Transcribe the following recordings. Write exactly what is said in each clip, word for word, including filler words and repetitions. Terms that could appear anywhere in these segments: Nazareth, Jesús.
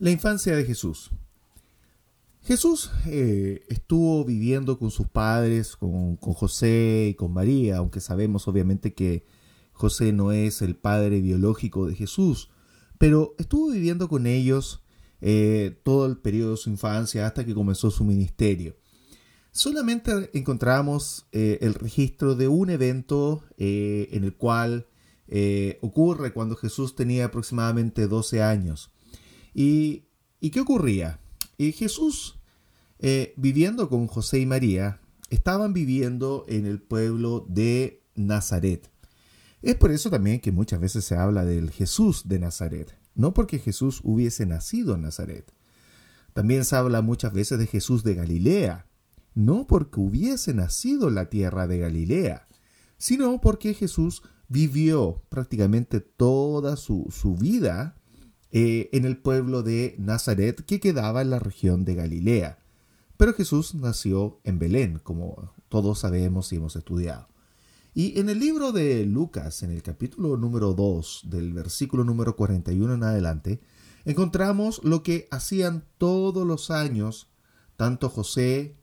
La infancia de Jesús. Jesús eh, estuvo viviendo con sus padres, con, con José y con María, aunque sabemos obviamente que José no es el padre biológico de Jesús, pero estuvo viviendo con ellos eh, todo el periodo de su infancia hasta que comenzó su ministerio. Solamente encontramos eh, el registro de un evento eh, en el cual eh, ocurre cuando Jesús tenía aproximadamente doce años. ¿Y, y qué ocurría? Y Jesús, eh, viviendo con José y María, estaban viviendo en el pueblo de Nazaret. Es por eso también que muchas veces se habla del Jesús de Nazaret, no porque Jesús hubiese nacido en Nazaret. También se habla muchas veces de Jesús de Galilea, no porque hubiese nacido en la tierra de Galilea, sino porque Jesús vivió prácticamente toda su, su vida Eh, en el pueblo de Nazaret, que quedaba en la región de Galilea. Pero Jesús nació en Belén, como todos sabemos y hemos estudiado. Y en el libro de Lucas, en el capítulo número dos, del versículo número cuarenta y uno en adelante, encontramos lo que hacían todos los años, tanto José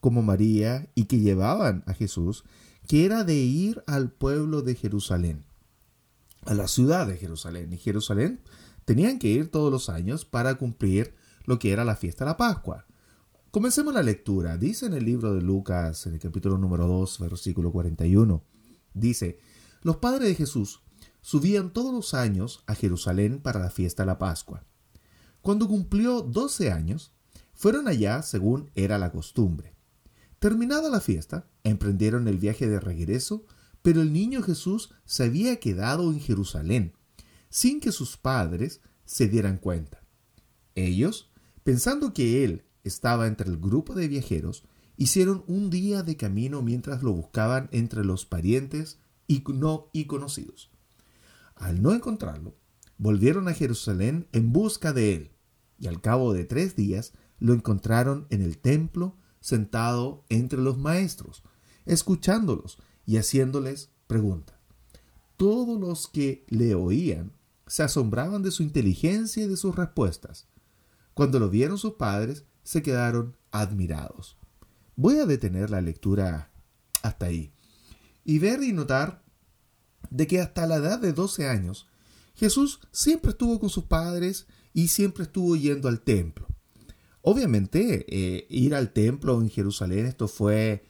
como María, y que llevaban a Jesús, que era de ir al pueblo de Jerusalén, a la ciudad de Jerusalén. Y Jerusalén tenían que ir todos los años para cumplir lo que era la fiesta de la Pascua. Comencemos la lectura. Dice en el libro de Lucas, en el capítulo número dos, versículo cuarenta y uno. Dice, los padres de Jesús subían todos los años a Jerusalén para la fiesta de la Pascua. Cuando cumplió doce años, fueron allá según era la costumbre. Terminada la fiesta, emprendieron el viaje de regreso, pero el niño Jesús se había quedado en Jerusalén, sin que sus padres se dieran cuenta. Ellos, pensando que él estaba entre el grupo de viajeros, hicieron un día de camino mientras lo buscaban entre los parientes y, no, y conocidos. Al no encontrarlo, volvieron a Jerusalén en busca de él, y al cabo de tres días lo encontraron en el templo, sentado entre los maestros, escuchándolos y haciéndoles preguntas. Todos los que le oían se asombraban de su inteligencia y de sus respuestas. Cuando lo vieron sus padres, se quedaron admirados. Voy a detener la lectura hasta ahí y ver y notar de que hasta la edad de doce años, Jesús siempre estuvo con sus padres y siempre estuvo yendo al templo. Obviamente, eh, ir al templo en Jerusalén, esto fue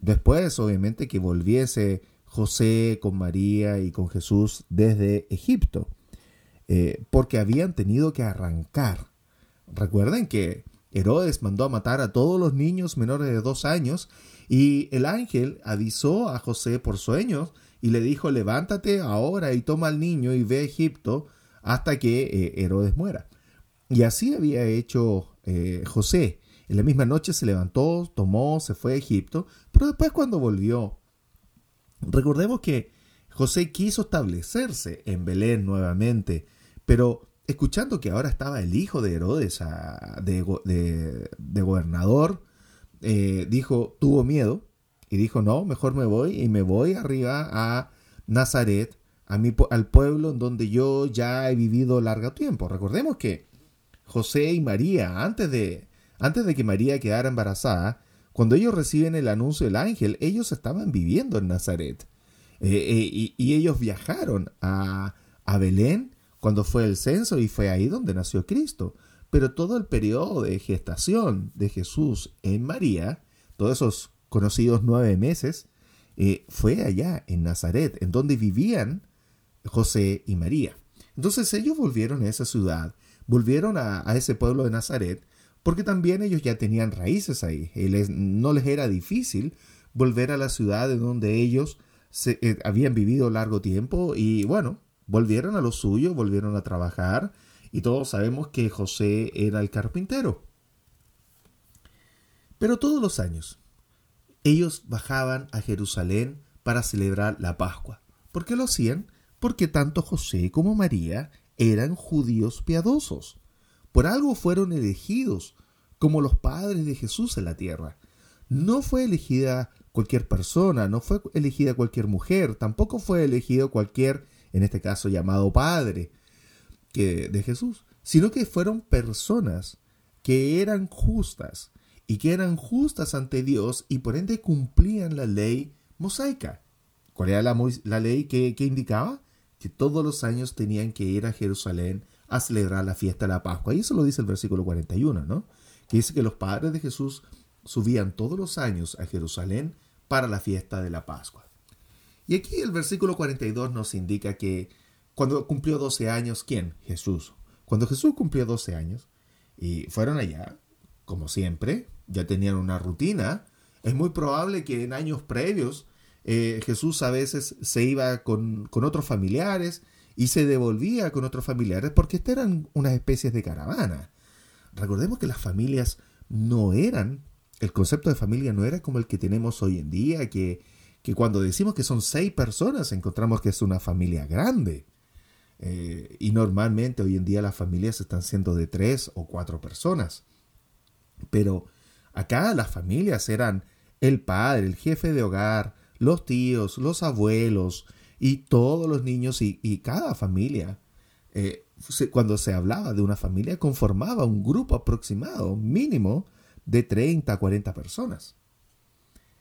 después, obviamente, que volviese José con María y con Jesús desde Egipto, eh, porque habían tenido que arrancar. Recuerden que Herodes mandó a matar a todos los niños menores de dos años y el ángel avisó a José por sueños y le dijo, levántate ahora y toma al niño y ve a Egipto hasta que eh, Herodes muera. Y así había hecho eh, José. En la misma noche se levantó, tomó, se fue a Egipto, pero después cuando volvió, recordemos que José quiso establecerse en Belén nuevamente, pero escuchando que ahora estaba el hijo de Herodes a, de, de, de gobernador, eh, dijo, tuvo miedo y dijo, no, mejor me voy y me voy arriba a Nazaret, a mi, al pueblo en donde yo ya he vivido largo tiempo. Recordemos que José y María, antes de, antes de que María quedara embarazada, cuando ellos reciben el anuncio del ángel, ellos estaban viviendo en Nazaret. Eh, eh, y, y ellos viajaron a, a Belén cuando fue el censo y fue ahí donde nació Cristo. Pero todo el periodo de gestación de Jesús en María, todos esos conocidos nueve meses, eh, fue allá en Nazaret, en donde vivían José y María. Entonces ellos volvieron a esa ciudad, volvieron a, a ese pueblo de Nazaret, porque también ellos ya tenían raíces ahí. No les era difícil volver a la ciudad de donde ellos se, eh, habían vivido largo tiempo y bueno, volvieron a lo suyo, volvieron a trabajar y todos sabemos que José era el carpintero. Pero todos los años ellos bajaban a Jerusalén para celebrar la Pascua. ¿Por qué lo hacían? Porque tanto José como María eran judíos piadosos. Por algo fueron elegidos como los padres de Jesús en la tierra. No fue elegida cualquier persona, no fue elegida cualquier mujer, tampoco fue elegido cualquier, en este caso llamado padre que, de Jesús, sino que fueron personas que eran justas y que eran justas ante Dios y por ende cumplían la ley mosaica. ¿Cuál era la, la ley que, que indicaba? Que todos los años tenían que ir a Jerusalén a celebrar la fiesta de la Pascua. Y eso lo dice el versículo cuarenta y uno, ¿no? Que dice que los padres de Jesús subían todos los años a Jerusalén para la fiesta de la Pascua. Y aquí el versículo cuarenta y dos nos indica que cuando cumplió doce años, ¿quién? Jesús. Cuando Jesús cumplió doce años y fueron allá, como siempre, ya tenían una rutina. Es muy probable que en años previos eh, Jesús a veces se iba con, con otros familiares y se devolvía con otros familiares porque estas eran unas especies de caravana. Recordemos que las familias no eran, el concepto de familia no era como el que tenemos hoy en día, que, que cuando decimos que son seis personas encontramos que es una familia grande. Eh, y normalmente hoy en día las familias están siendo de tres o cuatro personas. Pero acá las familias eran el padre, el jefe de hogar, los tíos, los abuelos y todos los niños y, y cada familia. Eh, cuando se hablaba de una familia conformaba un grupo aproximado mínimo de treinta a cuarenta personas.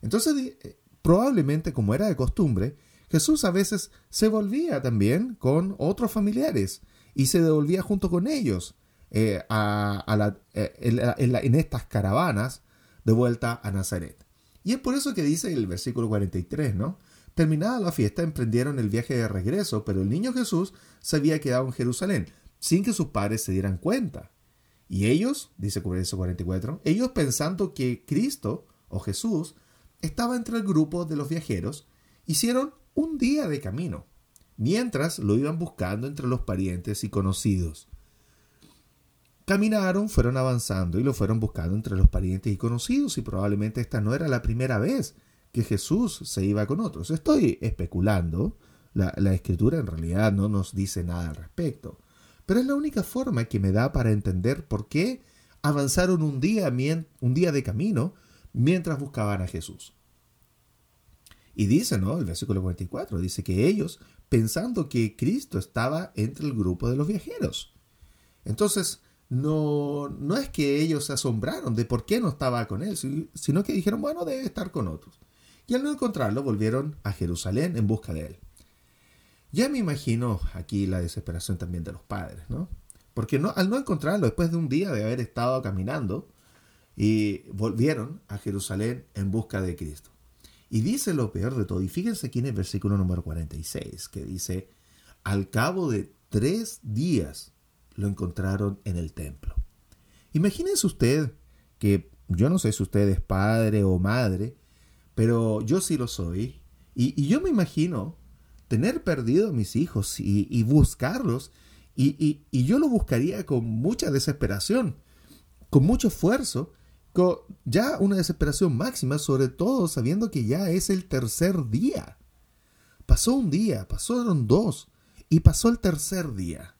Entonces eh, probablemente como era de costumbre, Jesús a veces se volvía también con otros familiares y se devolvía junto con ellos eh, a, a la, eh, en, la, en, la, en estas caravanas de vuelta a Nazaret. Y es por eso que dice el versículo cuarenta y tres, ¿no? Terminada la fiesta, emprendieron el viaje de regreso, pero el niño Jesús se había quedado en Jerusalén sin que sus padres se dieran cuenta. Y ellos, dice el versículo cuarenta y cuatro, ellos pensando que Cristo o Jesús estaba entre el grupo de los viajeros, hicieron un día de camino, mientras lo iban buscando entre los parientes y conocidos. Caminaron, fueron avanzando y lo fueron buscando entre los parientes y conocidos, y probablemente esta no era la primera vez que Jesús se iba con otros. Estoy especulando, la, la Escritura en realidad no nos dice nada al respecto, pero es la única forma que me da para entender por qué avanzaron un día, un día de camino mientras buscaban a Jesús. Y dice, ¿no? El versículo cuarenta y cuatro dice que ellos, pensando que Cristo estaba entre el grupo de los viajeros. Entonces, no, no es que ellos se asombraron de por qué no estaba con él, sino que dijeron, bueno, debe estar con otros. Y al no encontrarlo, volvieron a Jerusalén en busca de él. Ya me imagino aquí la desesperación también de los padres, ¿no? Porque no, al no encontrarlo, después de un día de haber estado caminando, y volvieron a Jerusalén en busca de Cristo. Y dice lo peor de todo, y fíjense aquí en el versículo número cuarenta y seis, que dice, al cabo de tres días lo encontraron en el templo. Imagínense usted que, yo no sé si usted es padre o madre, pero yo sí lo soy, y, y yo me imagino tener perdido a mis hijos y, y buscarlos, y, y, y yo lo buscaría con mucha desesperación, con mucho esfuerzo, con ya una desesperación máxima, sobre todo sabiendo que ya es el tercer día. Pasó un día, pasaron dos y pasó el tercer día.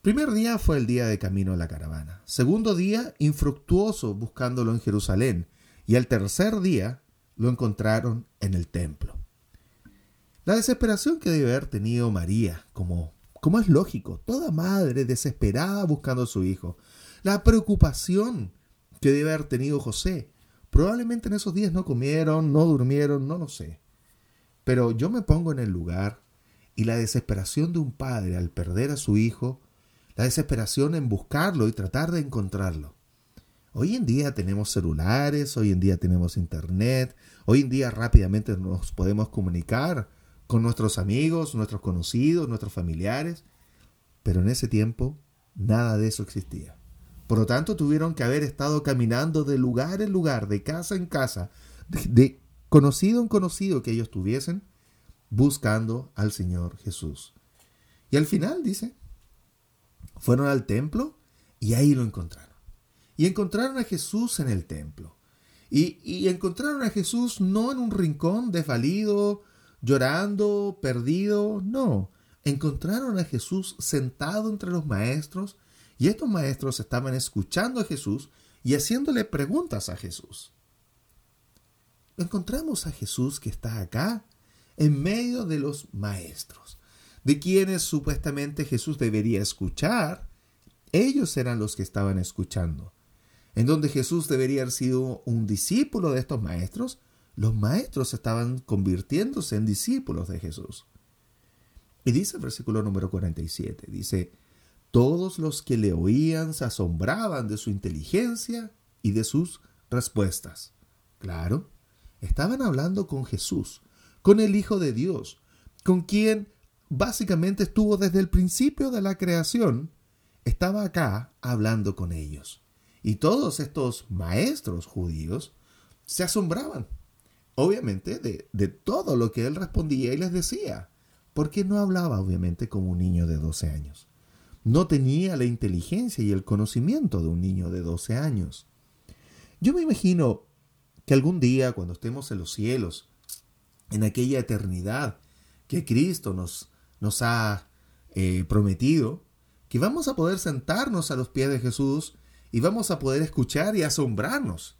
Primer día fue el día de camino a la caravana. Segundo día, infructuoso buscándolo en Jerusalén. Y al tercer día lo encontraron en el templo. La desesperación que debe haber tenido María, como, como es lógico, toda madre desesperada buscando a su hijo. La preocupación que debe haber tenido José. Probablemente en esos días no comieron, no durmieron, no lo sé. Pero yo me pongo en el lugar y la desesperación de un padre al perder a su hijo, la desesperación en buscarlo y tratar de encontrarlo. Hoy en día tenemos celulares, hoy en día tenemos internet, hoy en día rápidamente nos podemos comunicar con nuestros amigos, nuestros conocidos, nuestros familiares, pero en ese tiempo nada de eso existía. Por lo tanto, tuvieron que haber estado caminando de lugar en lugar, de casa en casa, de, de conocido en conocido que ellos tuviesen, buscando al Señor Jesús. Y al final, dice, fueron al templo y ahí lo encontraron. Y encontraron a Jesús en el templo. Y, y encontraron a Jesús no en un rincón desvalido, llorando, perdido, no. Encontraron a Jesús sentado entre los maestros. Y estos maestros estaban escuchando a Jesús y haciéndole preguntas a Jesús. Encontramos a Jesús que está acá, en medio de los maestros, de quienes supuestamente Jesús debería escuchar, ellos eran los que estaban escuchando. En donde Jesús debería haber sido un discípulo de estos maestros, los maestros estaban convirtiéndose en discípulos de Jesús. Y dice el versículo número cuarenta y siete, dice, todos los que le oían se asombraban de su inteligencia y de sus respuestas. Claro, estaban hablando con Jesús, con el Hijo de Dios, con quien básicamente estuvo desde el principio de la creación, estaba acá hablando con ellos. Y todos estos maestros judíos se asombraban, obviamente, de, de todo lo que él respondía y les decía, porque no hablaba, obviamente, como un niño de doce años. No tenía la inteligencia y el conocimiento de un niño de doce años. Yo me imagino que algún día, cuando estemos en los cielos, en aquella eternidad que Cristo nos, nos ha eh, prometido, que vamos a poder sentarnos a los pies de Jesús y vamos a poder escuchar y asombrarnos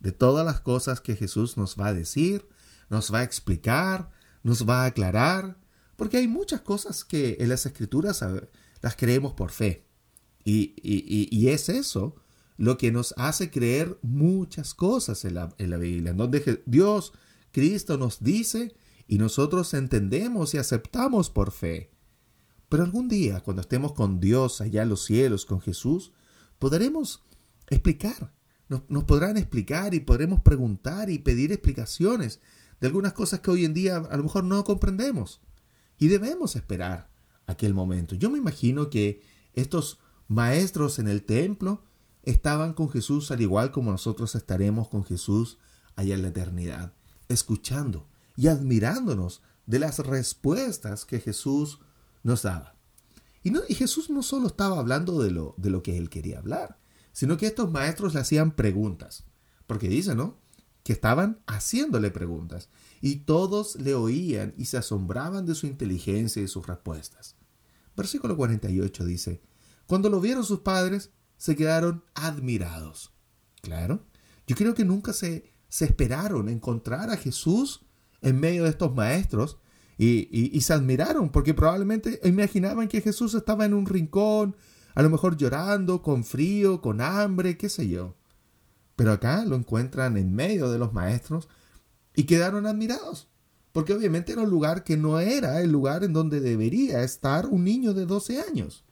de todas las cosas que Jesús nos va a decir, nos va a explicar, nos va a aclarar, porque hay muchas cosas que en las Escrituras las creemos por fe. Y, y, y es eso lo que nos hace creer muchas cosas en la, en la Biblia, en donde Dios, Cristo nos dice y nosotros entendemos y aceptamos por fe. Pero algún día, cuando estemos con Dios allá en los cielos, con Jesús, podremos explicar, nos, nos podrán explicar y podremos preguntar y pedir explicaciones de algunas cosas que hoy en día a lo mejor no comprendemos. Y debemos esperar aquel momento. Yo me imagino que estos maestros en el templo estaban con Jesús al igual como nosotros estaremos con Jesús allá en la eternidad, escuchando y admirándonos de las respuestas que Jesús nos daba. Y, no, y Jesús no solo estaba hablando de lo, de lo que él quería hablar, sino que estos maestros le hacían preguntas, porque dice, ¿no?, que estaban haciéndole preguntas, y todos le oían y se asombraban de su inteligencia y sus respuestas. Versículo cuarenta y ocho dice, cuando lo vieron sus padres, se quedaron admirados. Claro, yo creo que nunca se, se esperaron encontrar a Jesús en medio de estos maestros, y, y, y se admiraron, porque probablemente imaginaban que Jesús estaba en un rincón, a lo mejor llorando, con frío, con hambre, qué sé yo. Pero acá lo encuentran en medio de los maestros y quedaron admirados, porque obviamente era un lugar que no era el lugar en donde debería estar un niño de doce años.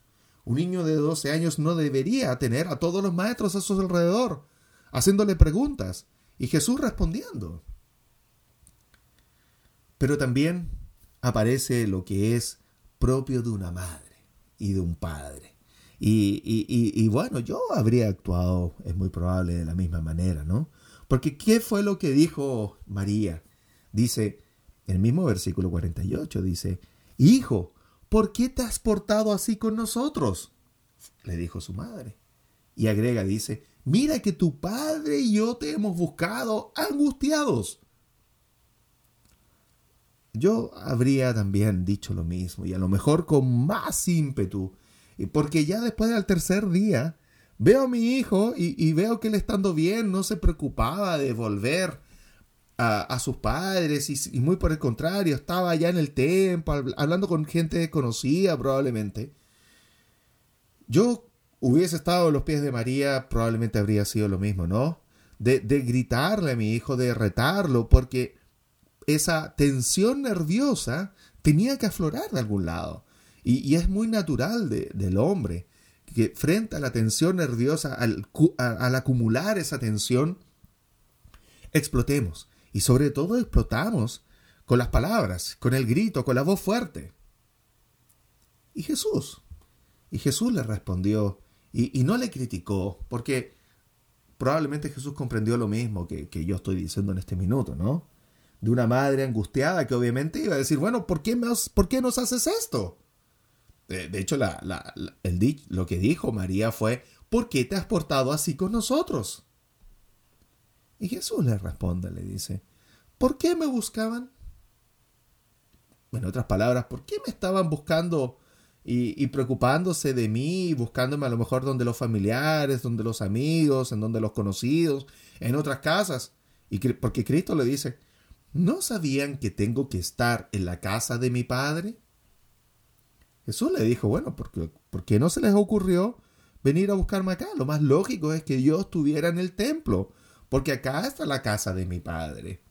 Un niño de doce años no debería tener a todos los maestros a su alrededor, haciéndole preguntas y Jesús respondiendo. Pero también aparece lo que es propio de una madre y de un padre. Y, y, y, y bueno, yo habría actuado, es muy probable, de la misma manera, ¿no? Porque ¿qué fue lo que dijo María? Dice, el mismo versículo cuarenta y ocho, dice, hijo, ¿por qué te has portado así con nosotros?, le dijo su madre. Y agrega, dice, mira que tu padre y yo te hemos buscado angustiados. Yo habría también dicho lo mismo, y a lo mejor con más ímpetu, porque ya después del tercer día veo a mi hijo y, y veo que él estando bien no se preocupaba de volver a, a sus padres y, y muy por el contrario, estaba allá en el templo hablando con gente desconocida probablemente. Yo hubiese estado a los pies de María, probablemente habría sido lo mismo, ¿no? De, de gritarle a mi hijo, de retarlo, porque esa tensión nerviosa tenía que aflorar de algún lado. Y, y es muy natural de, del hombre que frente a la tensión nerviosa, al, a, al acumular esa tensión, explotemos. Y sobre todo explotamos con las palabras, con el grito, con la voz fuerte. Y Jesús, y Jesús le respondió y, y no le criticó, porque probablemente Jesús comprendió lo mismo que, que yo estoy diciendo en este minuto, ¿no? De una madre angustiada que obviamente iba a decir, bueno, ¿por qué, más, ¿por qué nos haces esto? De hecho, la, la, la, el, lo que dijo María fue, ¿por qué te has portado así con nosotros? Y Jesús le responde, le dice, ¿por qué me buscaban? En otras palabras, ¿por qué me estaban buscando y, y preocupándose de mí, buscándome a lo mejor donde los familiares, donde los amigos, en donde los conocidos, en otras casas? Y que, porque Cristo le dice, ¿no sabían que tengo que estar en la casa de mi Padre? Jesús le dijo, bueno, porque, porque no se les ocurrió venir a buscarme acá. Lo más lógico es que yo estuviera en el templo, porque acá está la casa de mi padre.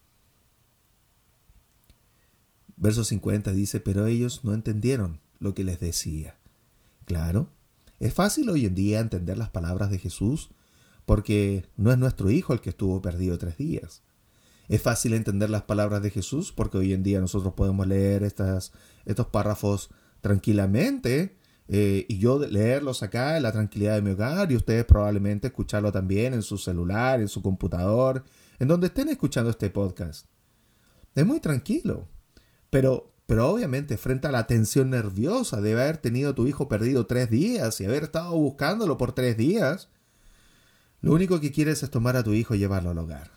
Verso cincuenta dice, pero ellos no entendieron lo que les decía. Claro, es fácil hoy en día entender las palabras de Jesús, porque no es nuestro hijo el que estuvo perdido tres días. Es fácil entender las palabras de Jesús, porque hoy en día nosotros podemos leer estas, estos párrafos tranquilamente, eh, y yo leerlos acá en la tranquilidad de mi hogar, y ustedes probablemente escucharlo también en su celular, en su computador, en donde estén escuchando este podcast. Es muy tranquilo, pero, pero obviamente frente a la tensión nerviosa de haber tenido a tu hijo perdido tres días y haber estado buscándolo por tres días, lo único que quieres es tomar a tu hijo y llevarlo al hogar.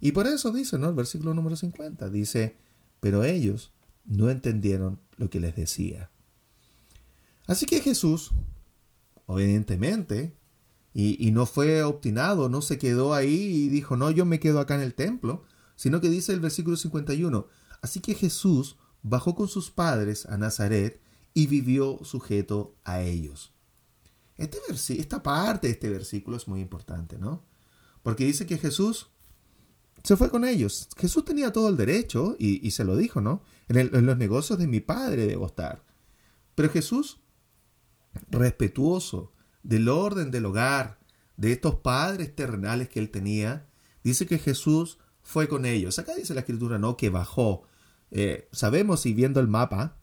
Y por eso dice, ¿no? El versículo número cincuenta dice, pero ellos no entendieron lo que les decía. Así que Jesús, obedientemente, y, y no fue obstinado, no se quedó ahí y dijo, no, yo me quedo acá en el templo, sino que dice el versículo cincuenta y uno, así que Jesús bajó con sus padres a Nazaret y vivió sujeto a ellos. Este versi- esta parte de este versículo es muy importante, ¿no? Porque dice que Jesús se fue con ellos. Jesús tenía todo el derecho, y, y se lo dijo, ¿no? En, el, en los negocios de mi padre debo estar. Pero Jesús, respetuoso del orden del hogar, de estos padres terrenales que él tenía, dice que Jesús fue con ellos. Acá dice la Escritura, ¿no? Que bajó. Eh, sabemos, y viendo el mapa,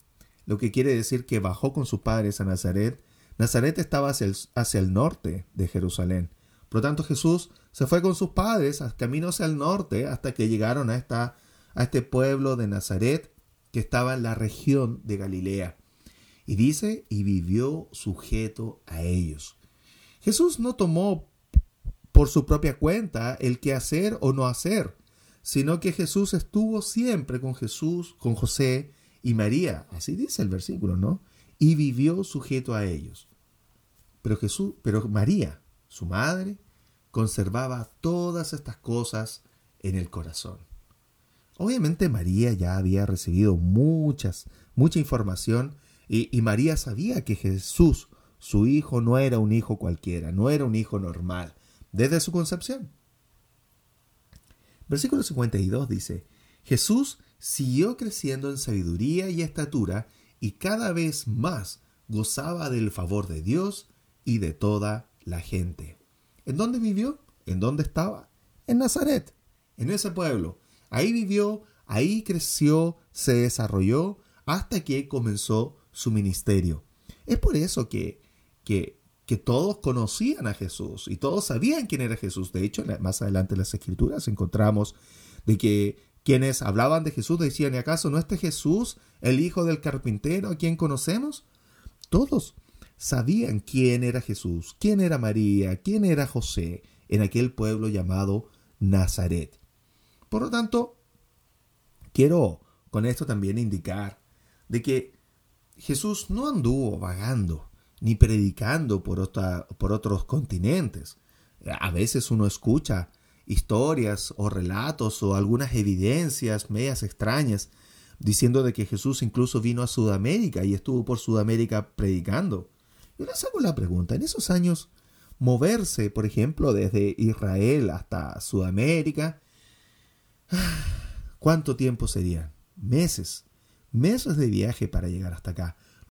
lo que quiere decir que bajó con sus padres a Nazaret. Nazaret estaba hacia el, hacia el norte de Jerusalén. Por lo tanto, Jesús se fue con sus padres camino hacia el norte hasta que llegaron a, esta, a este pueblo de Nazaret que estaba en la región de Galilea. Y dice, y vivió sujeto a ellos. Jesús no tomó por su propia cuenta el qué hacer o no hacer, sino que Jesús estuvo siempre con Jesús, con José y María. Así dice el versículo, ¿no? Y vivió sujeto a ellos. Pero Jesús, pero María, su madre, conservaba todas estas cosas en el corazón. Obviamente María ya había recibido muchas, mucha información y, y María sabía que Jesús, su hijo, no era un hijo cualquiera, no era un hijo normal, desde su concepción. Versículo cincuenta y dos dice, Jesús siguió creciendo en sabiduría y estatura y cada vez más gozaba del favor de Dios y de toda la gente. ¿En dónde vivió? ¿En dónde estaba? En Nazaret, en ese pueblo. Ahí vivió, ahí creció, se desarrolló hasta que comenzó su ministerio. Es por eso que, que, que todos conocían a Jesús y todos sabían quién era Jesús. De hecho, más adelante en las Escrituras encontramos de que quienes hablaban de Jesús decían, ¿y acaso no este Jesús, el hijo del carpintero, a quien conocemos? Todos sabían quién era Jesús, quién era María, quién era José en aquel pueblo llamado Nazaret. Por lo tanto, quiero con esto también indicar de que Jesús no anduvo vagando ni predicando por, otra, por otros continentes. A veces uno escucha historias o relatos o algunas evidencias medias extrañas diciendo de que Jesús incluso vino a Sudamérica y estuvo por Sudamérica predicando. Yo les hago la pregunta, en esos años moverse, por ejemplo, desde Israel hasta Sudamérica, ¿cuánto tiempo sería? Meses, meses de viaje para llegar hasta acá.